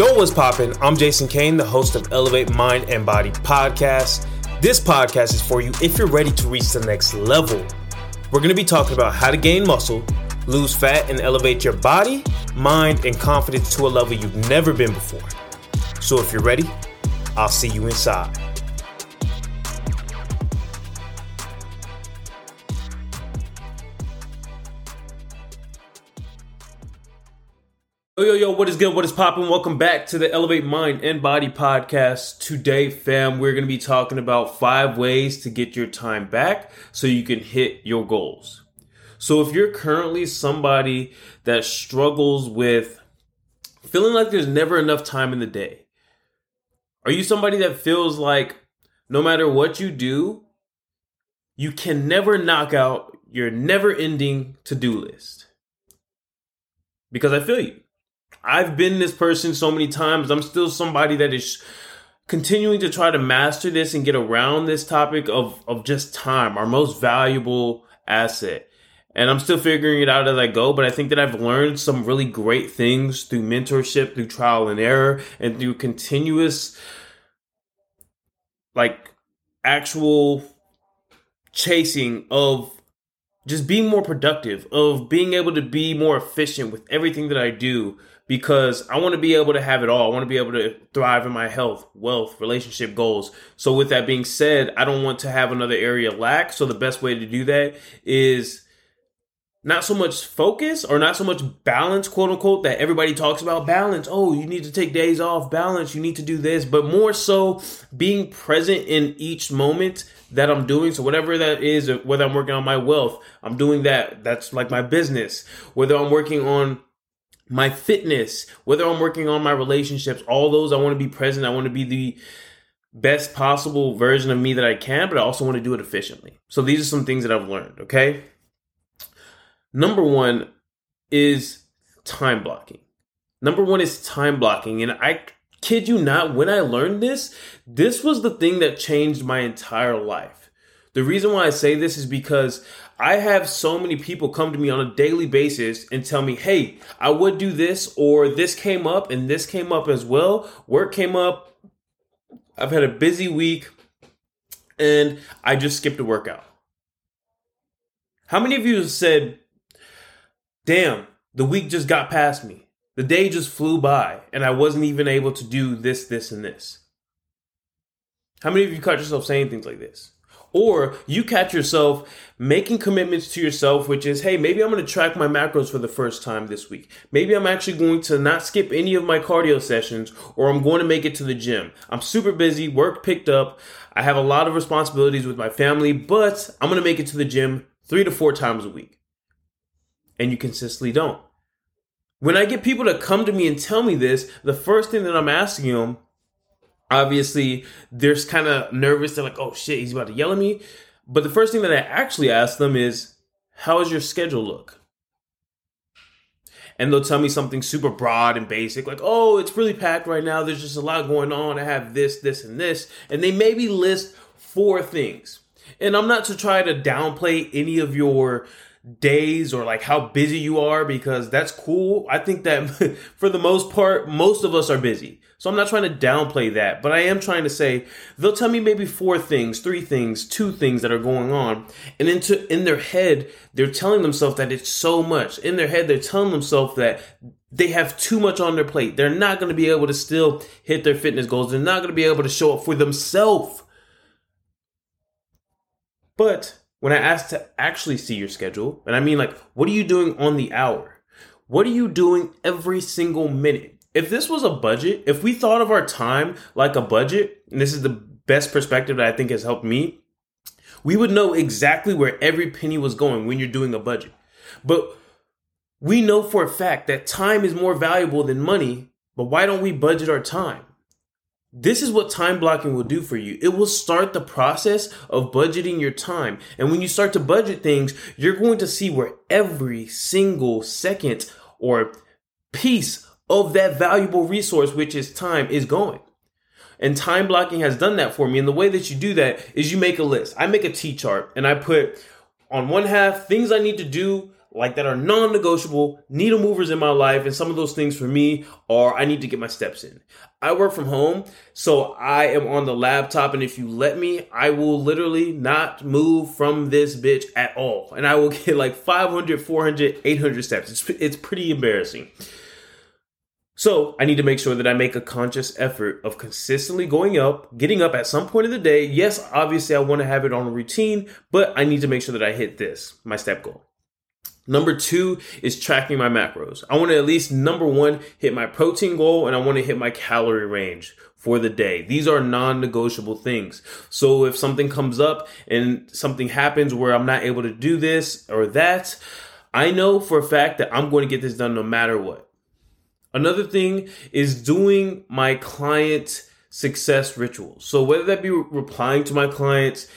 Yo, what's poppin'? I'm Jason Kane, the host of Elevate Mind and Body Podcast. This podcast is for you if you're ready to reach the next level. We're gonna be talking about how to gain muscle, lose fat, and elevate your body, mind, and confidence to a level you've never been before. So if you're ready, I'll see you inside. Yo, what is good? What is poppin'? Welcome back to the Elevate Mind and Body Podcast. Today, fam, we're going to be talking about 5 ways to get your time back so you can hit your goals. So if you're currently somebody that struggles with feeling like there's never enough time in the day, are you somebody that feels like no matter what you do, you can never knock out your never-ending to-do list? Because I feel you. I've been this person so many times. I'm still somebody that is continuing to try to master this and get around this topic of just time, our most valuable asset. And I'm still figuring it out as I go, but I think that I've learned some really great things through mentorship, through trial and error, and through continuous, actual chasing of just being more productive, of being able to be more efficient with everything that I do, because I want to be able to have it all. I want to be able to thrive in my health, wealth, relationship goals. So with that being said, I don't want to have another area lack. So the best way to do that is not so much focus or not so much balance, quote unquote, that everybody talks about balance. Oh, you need to take days off, balance, you need to do this, but more so being present in each moment that I'm doing. So whatever that is, whether I'm working on my wealth, I'm doing that. That's like my business. Whether I'm working on my fitness, whether I'm working on my relationships, all those, I want to be present. I want to be the best possible version of me that I can, but I also want to do it efficiently. So these are some things that I've learned, okay? Number one is time blocking. And I kid you not, when I learned this was the thing that changed my entire life. The reason why I say this is because I have so many people come to me on a daily basis and tell me, hey, I would do this, or this came up and this came up as well. Work came up. I've had a busy week and I just skipped a workout. How many of you have said, damn, the week just got past me. The day just flew by and I wasn't even able to do this, this, and this. How many of you caught yourself saying things like this? Or you catch yourself making commitments to yourself, which is, hey, maybe I'm going to track my macros for the first time this week. Maybe I'm actually going to not skip any of my cardio sessions, or I'm going to make it to the gym. I'm super busy, work picked up. I have a lot of responsibilities with my family, but I'm going to make it to the gym 3 to 4 times a week. And you consistently don't. When I get people that come to me and tell me this, the first thing that I'm asking them, obviously, they're kind of nervous. They're like, oh, shit, he's about to yell at me. But the first thing that I actually ask them is, how does your schedule look? And they'll tell me something super broad and basic, like, oh, it's really packed right now. There's just a lot going on. I have this, this, and this. And they maybe list 4 things. And I'm not to try to downplay any of your days or like how busy you are, because that's cool. I think that for the most part, most of us are busy. So I'm not trying to downplay that, but I am trying to say they'll tell me maybe 4 things, 3 things, 2 things that are going on. And in their head, they're telling themselves that it's so much. In their head, they're telling themselves that they have too much on their plate. They're not going to be able to still hit their fitness goals. They're not going to be able to show up for themselves. But when I ask to actually see your schedule, and I mean like, what are you doing on the hour? What are you doing every single minute? If this was a budget, if we thought of our time like a budget, and this is the best perspective that I think has helped me, we would know exactly where every penny was going when you're doing a budget. But we know for a fact that time is more valuable than money, but why don't we budget our time? This is what time blocking will do for you. It will start the process of budgeting your time. And when you start to budget things, you're going to see where every single second or piece of that valuable resource, which is time, is going. And time blocking has done that for me. And the way that you do that is you make a list. I make a T-chart and I put on one half things I need to do like that are non-negotiable needle movers in my life. And some of those things for me are I need to get my steps in. I work from home, so I am on the laptop. And if you let me, I will literally not move from this bitch at all. And I will get like 500, 400, 800 steps. It's pretty embarrassing. So I need to make sure that I make a conscious effort of consistently going up, getting up at some point of the day. Yes, obviously I want to have it on a routine, but I need to make sure that I hit this, my step goal. Number two is tracking my macros. I want to at least, number one, hit my protein goal, and I want to hit my calorie range for the day. These are non-negotiable things. So if something comes up and something happens where I'm not able to do this or that, I know for a fact that I'm going to get this done no matter what. Another thing is doing my client success rituals. So whether that be replying to my clients,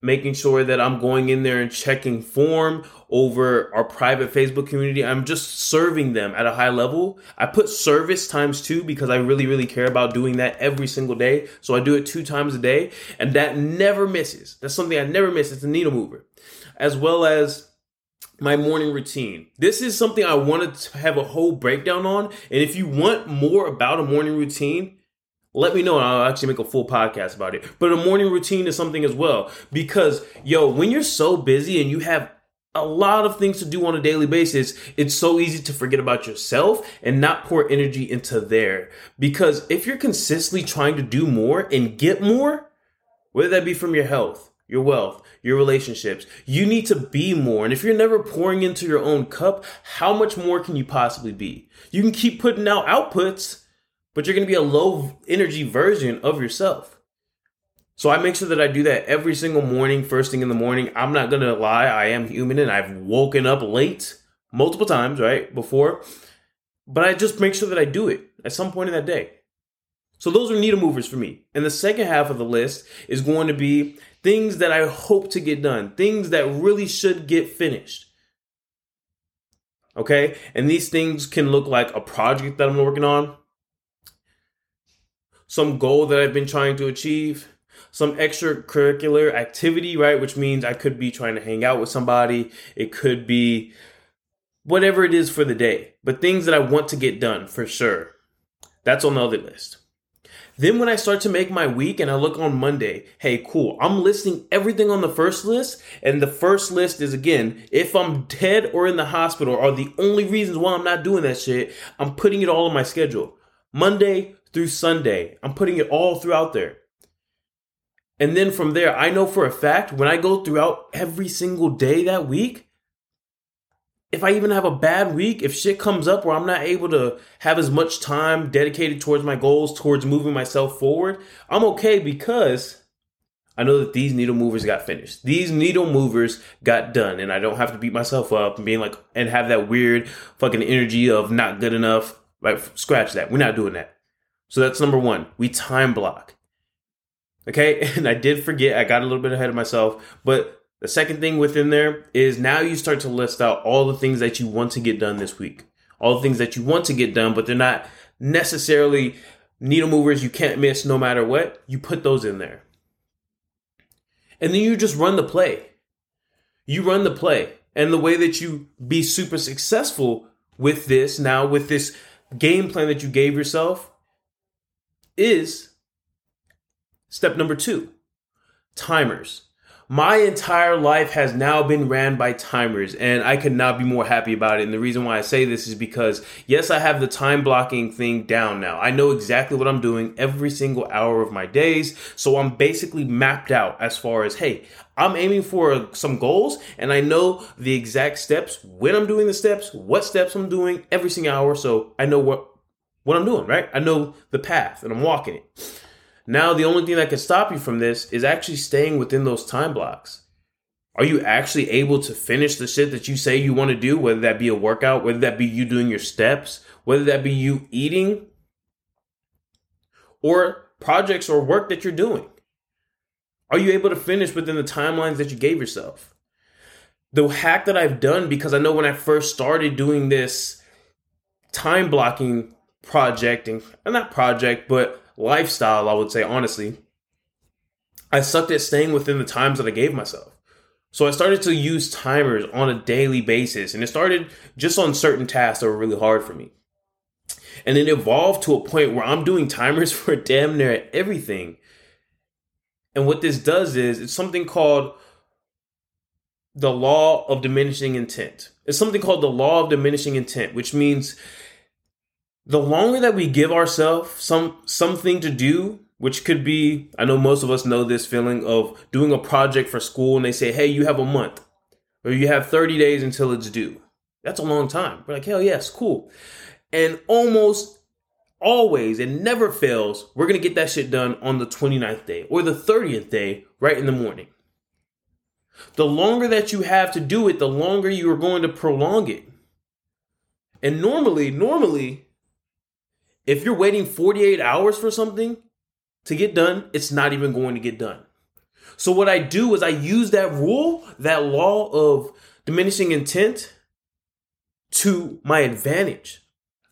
making sure that I'm going in there and checking form over our private Facebook community, I'm just serving them at a high level. I put service ×2 because I really, really care about doing that every single day. So I do it 2 times a day, and that never misses. That's something I never miss. It's a needle mover, as well as my morning routine. This is something I wanted to have a whole breakdown on. And if you want more about a morning routine, let me know, and I'll actually make a full podcast about it. But a morning routine is something as well, because when you're so busy and you have a lot of things to do on a daily basis, it's so easy to forget about yourself and not pour energy into there. Because if you're consistently trying to do more and get more, whether that be from your health, your wealth, your relationships, you need to be more. And if you're never pouring into your own cup, how much more can you possibly be? You can keep putting out outputs, but you're going to be a low energy version of yourself. So I make sure that I do that every single morning, first thing in the morning. I'm not going to lie. I am human, and I've woken up late multiple times, right, before. But I just make sure that I do it at some point in that day. So those are needle movers for me. And the second half of the list is going to be things that I hope to get done, things that really should get finished. Okay? And these things can look like a project that I'm working on, some goal that I've been trying to achieve, some extracurricular activity, right? Which means I could be trying to hang out with somebody. It could be whatever it is for the day, but things that I want to get done for sure. That's on the other list. Then when I start to make my week and I look on Monday, hey, cool, I'm listing everything on the first list. And the first list is, again, if I'm dead or in the hospital are the only reasons why I'm not doing that shit, I'm putting it all on my schedule. Monday through Sunday, I'm putting it all throughout there. And then from there, I know for a fact when I go throughout every single day that week, if I even have a bad week, if shit comes up where I'm not able to have as much time dedicated towards my goals, towards moving myself forward, I'm okay because I know that these needle movers got finished. These needle movers got done, and I don't have to beat myself up and being like, and have that weird fucking energy of not good enough. Like, scratch that. We're not doing that. So that's number one. We time block. Okay. And I did forget. I got a little bit ahead of myself, but the second thing within there is now you start to list out all the things that you want to get done this week, all the things that you want to get done, but they're not necessarily needle movers you can't miss no matter what. You put those in there. And then you just run the play. You run the play. And the way that you be super successful with this now, with this game plan that you gave yourself, is step number 2, timers. My entire life has now been ran by timers, and I could not be more happy about it. And the reason why I say this is because, yes, I have the time blocking thing down now. I know exactly what I'm doing every single hour of my days. So I'm basically mapped out as far as, hey, I'm aiming for some goals, and I know the exact steps, when I'm doing the steps, what steps I'm doing every single hour. So I know what I'm doing, right? I know the path, and I'm walking it. Now, the only thing that can stop you from this is actually staying within those time blocks. Are you actually able to finish the shit that you say you want to do, whether that be a workout, whether that be you doing your steps, whether that be you eating, or projects or work that you're doing? Are you able to finish within the timelines that you gave yourself? The hack that I've done, because I know when I first started doing this time blocking project, and not project, but lifestyle, I would say, honestly, I sucked at staying within the times that I gave myself. So I started to use timers on a daily basis, and it started just on certain tasks that were really hard for me. And it evolved to a point where I'm doing timers for damn near everything. And what this does is it's something called the law of diminishing intent. It's something called the law of diminishing intent, which means the longer that we give ourselves something to do, which could be, I know most of us know this feeling of doing a project for school and they say, hey, you have a month or you have 30 days until it's due. That's a long time. We're like, hell yes, cool. And almost always, it never fails, we're going to get that shit done on the 29th day or the 30th day, right in the morning. The longer that you have to do it, the longer you are going to prolong it. And normally, if you're waiting 48 hours for something to get done, it's not even going to get done. So what I do is I use that rule, that law of diminishing intent, to my advantage.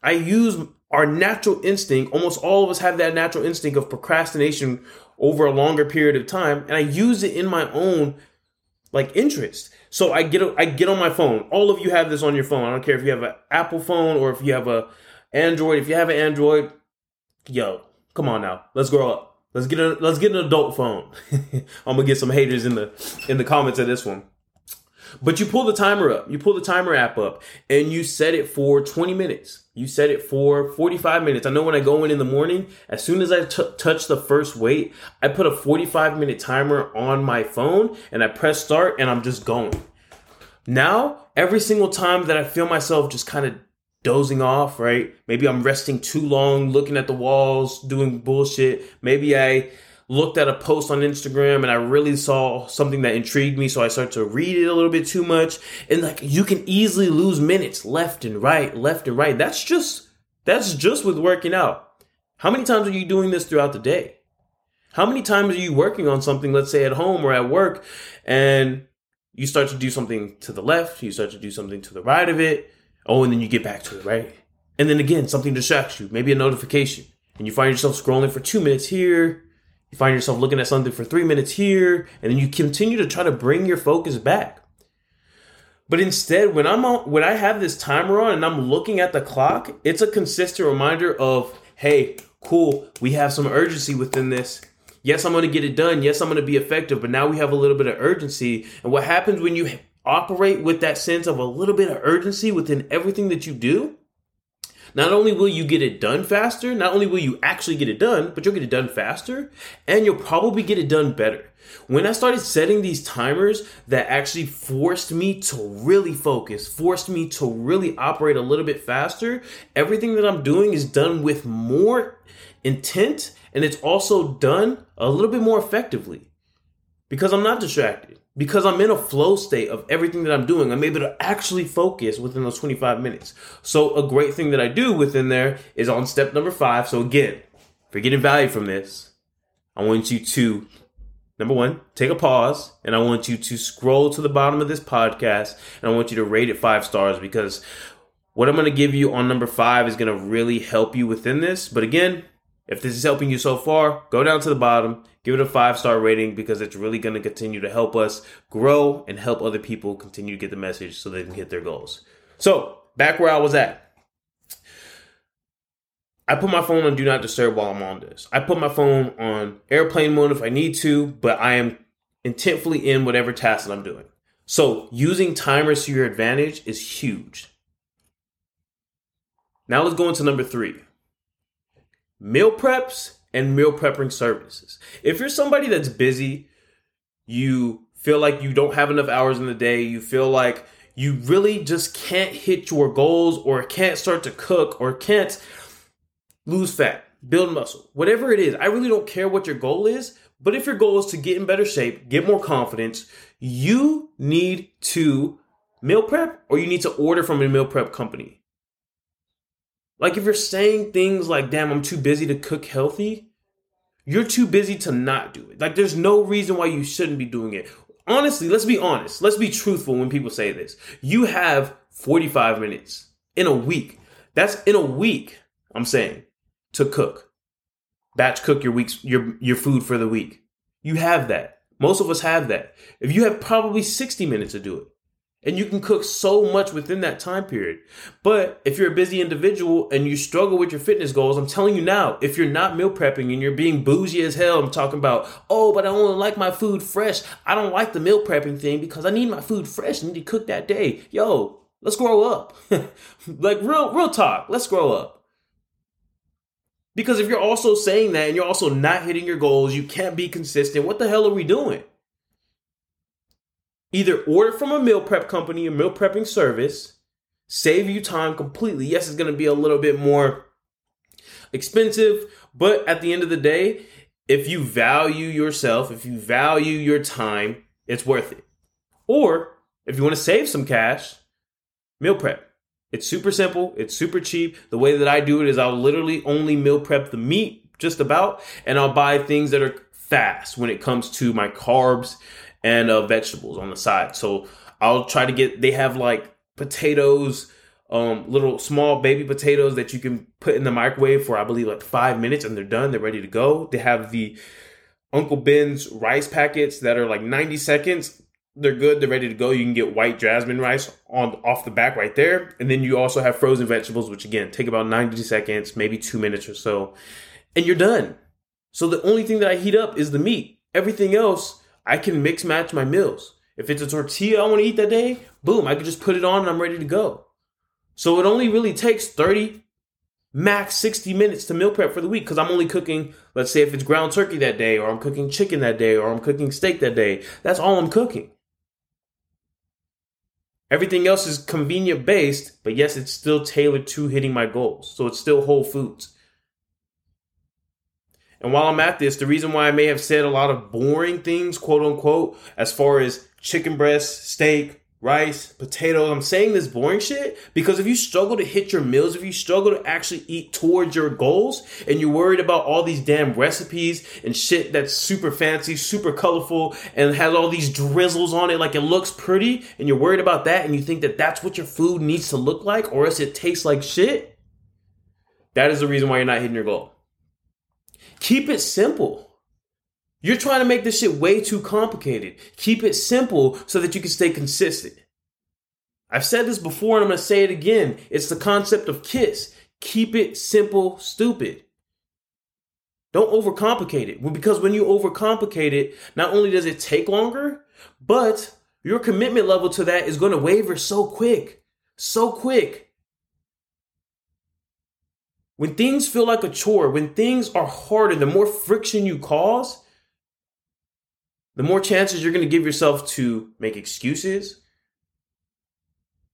I use our natural instinct. Almost all of us have that natural instinct of procrastination over a longer period of time. And I use it in my own interest. So I get on my phone. All of you have this on your phone. I don't care if you have an Apple phone or if you have an Android. If you have an Android, yo, come on now. Let's grow up. Let's get an adult phone. I'm gonna get some haters in the comments of this one. But you pull the timer up. You pull the timer app up and you set it for 20 minutes. You set it for 45 minutes. I know when I go in the morning, as soon as I touch the first weight, I put a 45-minute timer on my phone and I press start and I'm just going. Now, every single time that I feel myself just kind of dozing off, right? Maybe I'm resting too long, looking at the walls, doing bullshit. Maybe I looked at a post on Instagram and I really saw something that intrigued me, so I started to read it a little bit too much. And you can easily lose minutes left and right. That's just with working out. How many times are you doing this throughout the day? How many times are you working on something, let's say at home or at work, and you start to do something to the left, you start to do something to the right of it. Oh, and then you get back to it, right? And then again, something distracts you, maybe a notification. And you find yourself scrolling for 2 minutes here. You find yourself looking at something for 3 minutes here, and then you continue to try to bring your focus back. But instead, when I have this timer on and I'm looking at the clock, it's a consistent reminder of, hey, cool, we have some urgency within this. Yes, I'm going to get it done. Yes, I'm going to be effective. But now we have a little bit of urgency. And what happens when you operate with that sense of a little bit of urgency within everything that you do? Not only will you get it done faster, not only will you actually get it done, but you'll get it done faster and you'll probably get it done better. When I started setting these timers that actually forced me to really focus, forced me to really operate a little bit faster, everything that I'm doing is done with more intent and it's also done a little bit more effectively because I'm not distracted, because I'm in a flow state of everything that I'm doing. I'm able to actually focus within those 25 minutes. So a great thing that I do within there is on step number 5. So again, if you're getting value from this, I want you to, number 1, take a pause, and I want you to scroll to the bottom of this podcast, and I want you to rate it 5 stars, because what I'm going to give you on number 5 is going to really help you within this. But again, if this is helping you so far, go down to the bottom, give it a 5-star rating, because it's really going to continue to help us grow and help other people continue to get the message so they can hit their goals. So back where I was at. I put my phone on Do Not Disturb while I'm on this. I put my phone on airplane mode if I need to, but I am intentfully in whatever task that I'm doing. So using timers to your advantage is huge. Now let's go into number 3. Meal preps and meal prepping services. If you're somebody that's busy, you feel like you don't have enough hours in the day, you feel like you really just can't hit your goals or can't start to cook or can't lose fat, build muscle, whatever it is, I really don't care what your goal is, but if your goal is to get in better shape, get more confidence, you need to meal prep or you need to order from a meal prep company. If you're saying things like, damn, I'm too busy to cook healthy, you're too busy to not do it. There's no reason why you shouldn't be doing it. Honestly, let's be honest. Let's be truthful when people say this. You have 45 minutes in a week. That's in a week, I'm saying, to cook. Batch cook your food for the week. You have that. Most of us have that. If you have probably 60 minutes to do it, and you can cook so much within that time period. But if you're a busy individual and you struggle with your fitness goals, I'm telling you now, if you're not meal prepping and you're being bougie as hell, I'm talking about, oh, but I only like my food fresh. I don't like the meal prepping thing because I need my food fresh and need to cook that day. Yo, let's grow up. Like real talk. Let's grow up. Because if you're also saying that and you're also not hitting your goals, you can't be consistent. What the hell are we doing? Either order from a meal prep company, a meal prepping service, save you time completely. Yes, it's going to be a little bit more expensive, but at the end of the day, if you value yourself, if you value your time, it's worth it. Or if you want to save some cash, meal prep. It's super simple. It's super cheap. The way that I do it is I'll literally only meal prep the meat just about, and I'll buy things that are fast when it comes to my carbs and vegetables on the side. So I'll try to get, they have like potatoes, little small baby potatoes that you can put in the microwave for, I believe, like 5 minutes, and they're done. They're ready to go. They have the Uncle Ben's rice packets that are like 90 seconds. They're good. They're ready to go. You can get white jasmine rice off the back right there. And then you also have frozen vegetables, which again, take about 90 seconds, maybe 2 minutes or so, and you're done. So the only thing that I heat up is the meat. Everything else, I can mix match my meals. If it's a tortilla I want to eat that day, boom, I can just put it on and I'm ready to go. So it only really takes 30, max 60 minutes to meal prep for the week, because I'm only cooking, let's say if it's ground turkey that day, or I'm cooking chicken that day, or I'm cooking steak that day. That's all I'm cooking. Everything else is convenient based, but yes, it's still tailored to hitting my goals. So it's still whole foods. And while I'm at this, the reason why I may have said a lot of boring things, quote unquote, as far as chicken breast, steak, rice, potatoes, I'm saying this boring shit because if you struggle to hit your meals, if you struggle to actually eat towards your goals and you're worried about all these damn recipes and shit that's super fancy, super colorful and has all these drizzles on it, like it looks pretty, and you're worried about that and you think that that's what your food needs to look like or else it tastes like shit, that is the reason why you're not hitting your goal. Keep it simple. You're trying to make this shit way too complicated. Keep it simple so that you can stay consistent. I've said this before and I'm going to say it again. It's the concept of KISS. Keep it simple, stupid. Don't overcomplicate it. Because when you overcomplicate it, not only does it take longer, but your commitment level to that is going to waver so quick. So quick. When things feel like a chore, when things are harder, the more friction you cause, the more chances you're going to give yourself to make excuses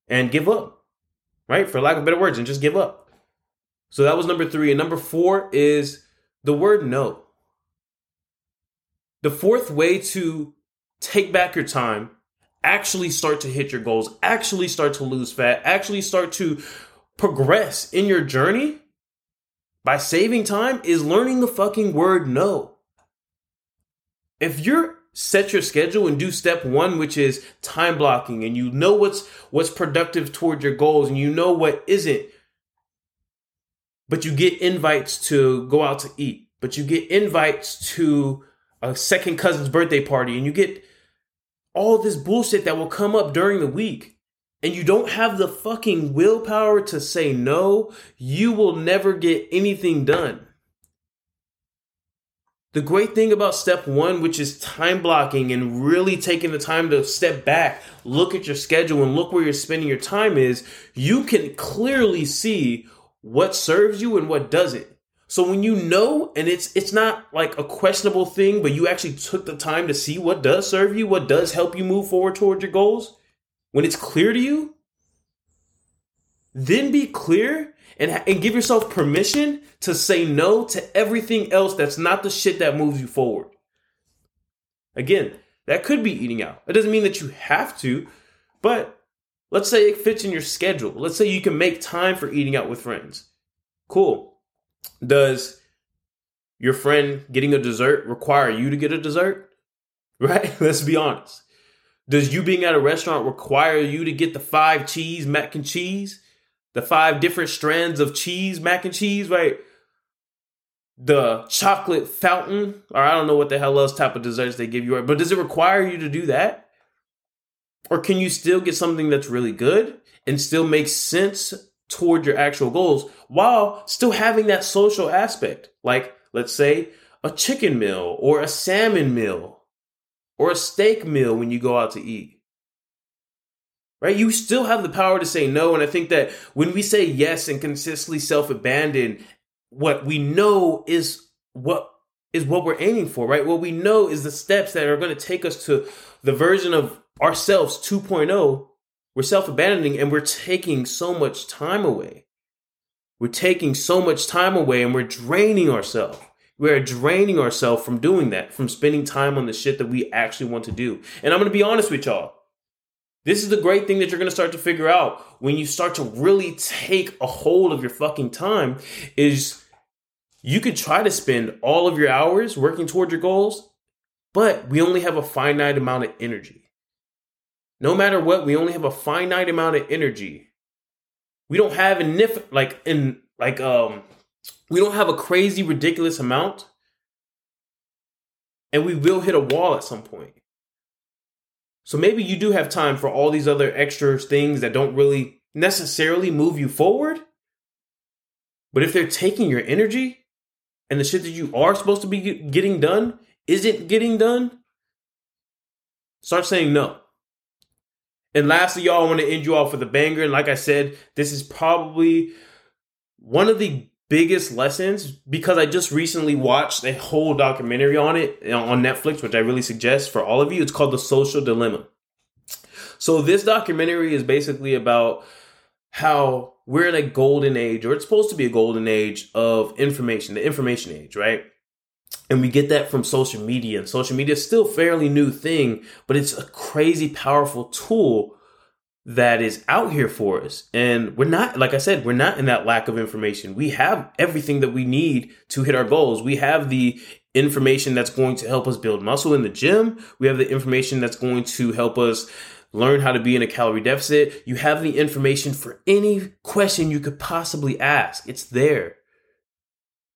and give up, right? For lack of better words, and just give up. So that was number 3. And number 4 is the word no. The fourth way to take back your time, actually start to hit your goals, actually start to lose fat, actually start to progress in your journey by saving time is learning the fucking word no. If you set your schedule and do step 1, which is time blocking, and you know what's productive toward your goals and you know what isn't, but you get invites to go out to eat, but you get invites to a second cousin's birthday party, and you get all this bullshit that will come up during the week, and you don't have the fucking willpower to say no, you will never get anything done. The great thing about step 1, which is time blocking and really taking the time to step back, look at your schedule and look where you're spending your time is, you can clearly see what serves you and what doesn't. So when you know, and it's not like a questionable thing, but you actually took the time to see what does serve you, what does help you move forward toward your goals, when it's clear to you, then be clear and give yourself permission to say no to everything else that's not the shit that moves you forward. Again, that could be eating out. It doesn't mean that you have to, but let's say it fits in your schedule. Let's say you can make time for eating out with friends. Cool. Does your friend getting a dessert require you to get a dessert? Right? Let's be honest. Does you being at a restaurant require you to get the 5 cheese mac and cheese? The 5 different strands of cheese, mac and cheese, right? the chocolate fountain, or I don't know what the hell else type of desserts they give you, but does it require you to do that? Or can you still get something that's really good and still make sense toward your actual goals while still having that social aspect? Like, let's say a chicken meal or a salmon meal or a steak meal when you go out to eat. Right? You still have the power to say no. And I think that when we say yes and consistently self-abandon, what we know is what we're aiming for, right? What we know is the steps that are going to take us to the version of ourselves 2.0. We're self-abandoning and we're taking so much time away. We're taking so much time away and we're draining ourselves. We are draining ourselves from doing that, from spending time on the shit that we actually want to do. And I'm going to be honest with y'all. This is the great thing that you're going to start to figure out when you start to really take a hold of your fucking time is you could try to spend all of your hours working toward your goals, but we only have a finite amount of energy. No matter what, we only have a finite amount of energy. We don't have we don't have a crazy, ridiculous amount, and we will hit a wall at some point. So maybe you do have time for all these other extra things that don't really necessarily move you forward. But if they're taking your energy and the shit that you are supposed to be getting done isn't getting done, start saying no. And lastly, y'all, I want to end you off with a banger. And like I said, this is probably one of the biggest lessons because I just recently watched a whole documentary on it on Netflix, which I really suggest for all of you. It's called The Social Dilemma. So this documentary is basically about how we're in a golden age, or it's supposed to be a golden age of information, the information age, right? And we get that from social media, and social media is still a fairly new thing, but it's a crazy powerful tool that is out here for us. And we're not, like I said, we're not in that lack of information. We have everything that we need to hit our goals. We have the information that's going to help us build muscle in the gym. We have the information that's going to help us learn how to be in a calorie deficit. You have the information for any question you could possibly ask. It's there.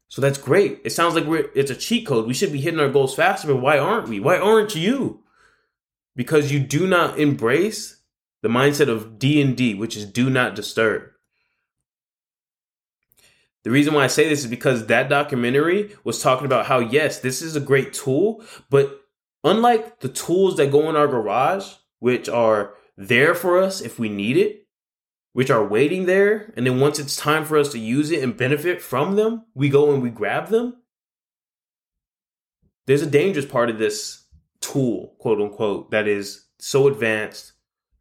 So that's great. It sounds like it's a cheat code. We should be hitting our goals faster, but why aren't we? Why aren't you? Because you do not embrace the mindset of D&D, which is do not disturb. The reason why I say this is because that documentary was talking about how, yes, this is a great tool, but unlike the tools that go in our garage, which are there for us if we need it, which are waiting there, and then once it's time for us to use it and benefit from them, we go and we grab them. There's a dangerous part of this tool, quote unquote, that is so advanced,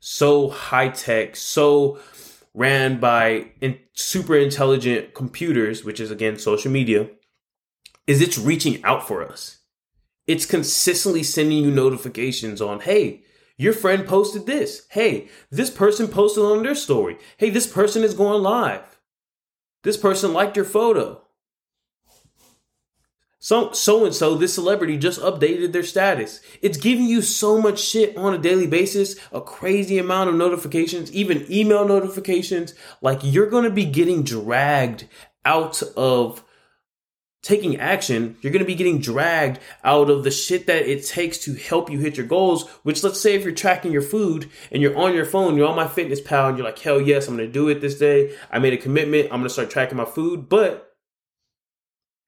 so high tech, so ran by super intelligent computers, which is, again, social media, is it's reaching out for us. It's consistently sending you notifications on, hey, your friend posted this. Hey, this person posted on their story. Hey, this person is going live. This person liked your photo. So-and-so, this celebrity just updated their status. It's giving you so much shit on a daily basis, a crazy amount of notifications, even email notifications. Like, you're going to be getting dragged out of taking action. You're going to be getting dragged out of the shit that it takes to help you hit your goals, which, let's say if you're tracking your food and you're on your phone, you're on My Fitness Pal, and you're like, hell yes, I'm going to do it this day. I made a commitment. I'm going to start tracking my food, but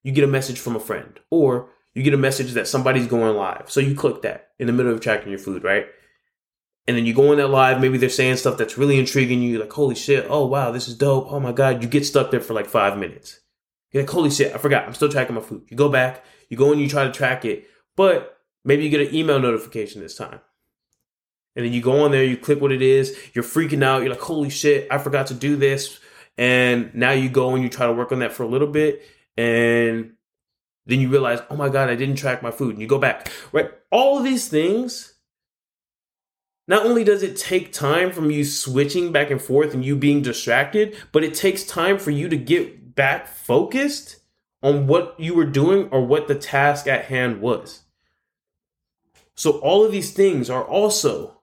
you get a message from a friend, or you get a message that somebody's going live. So you click that in the middle of tracking your food, right? And then you go on that live. Maybe they're saying stuff that's really intriguing you. You're like, holy shit. Oh, wow, this is dope. Oh, my God. You get stuck there for like 5 minutes. You're like, holy shit, I forgot. I'm still tracking my food. You go back. You go and you try to track it. But maybe you get an email notification this time. And then you go on there. You click what it is. You're freaking out. You're like, holy shit, I forgot to do this. And now you go and you try to work on that for a little bit. And then you realize, oh my God, I didn't track my food. And you go back, right? All of these things, not only does it take time from you switching back and forth and you being distracted, but it takes time for you to get back focused on what you were doing or what the task at hand was. So all of these things are also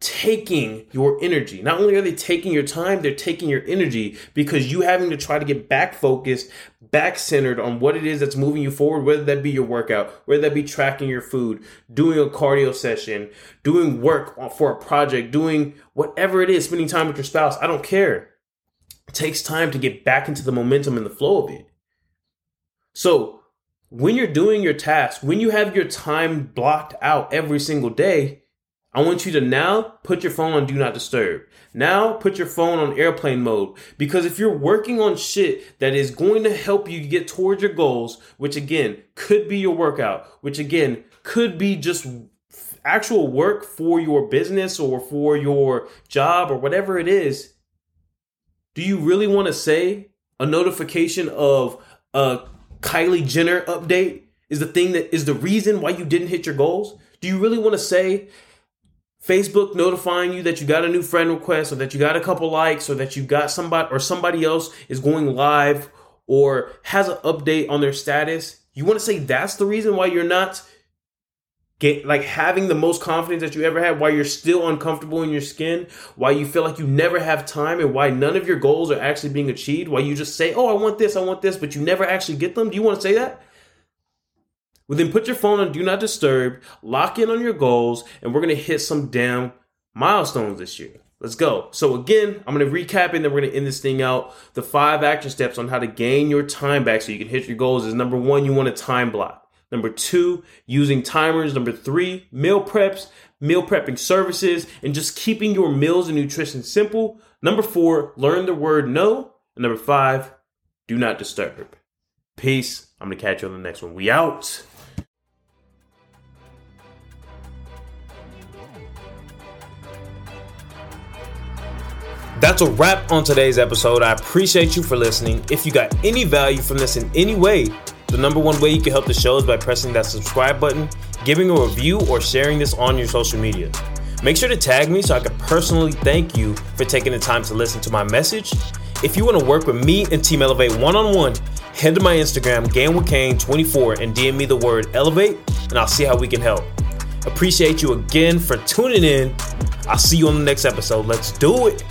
taking your energy. Not only are they taking your time, they're taking your energy, because you having to try to get back focused, back centered on what it is that's moving you forward, whether that be your workout, whether that be tracking your food, doing a cardio session, doing work for a project, doing whatever it is, spending time with your spouse. I don't care. It takes time to get back into the momentum and the flow of it. So when you're doing your tasks, when you have your time blocked out every single day, I want you to now put your phone on Do Not Disturb. Now put your phone on airplane mode, because if you're working on shit that is going to help you get towards your goals, which again, could be your workout, which again, could be just actual work for your business or for your job or whatever it is, do you really want to say a notification of a Kylie Jenner update is the thing that is the reason why you didn't hit your goals? Do you really want to say Facebook notifying you that you got a new friend request, or that you got a couple likes, or that you got somebody, or somebody else is going live or has an update on their status? You want to say that's the reason why you're not having the most confidence that you ever had, why you're still uncomfortable in your skin, why you feel like you never have time, and why none of your goals are actually being achieved, why you just say, oh, I want this, but you never actually get them? Do you want to say that? Well, then put your phone on Do Not Disturb, lock in on your goals, and we're going to hit some damn milestones this year. Let's go. So again, I'm going to recap and then we're going to end this thing out. The 5 action steps on how to gain your time back so you can hit your goals is: number 1, you want to time block. Number 2, using timers. Number 3, meal preps, meal prepping services, and just keeping your meals and nutrition simple. Number 4, learn the word no. And number 5, do not disturb. Peace. I'm going to catch you on the next one. We out. That's a wrap on today's episode. I appreciate you for listening. If you got any value from this in any way, the number one way you can help the show is by pressing that subscribe button, giving a review, or sharing this on your social media. Make sure to tag me so I can personally thank you for taking the time to listen to my message. If you want to work with me and Team Elevate one-on-one, head to my Instagram, gainwithcain24, and DM me the word elevate, and I'll see how we can help. Appreciate you again for tuning in. I'll see you on the next episode. Let's do it.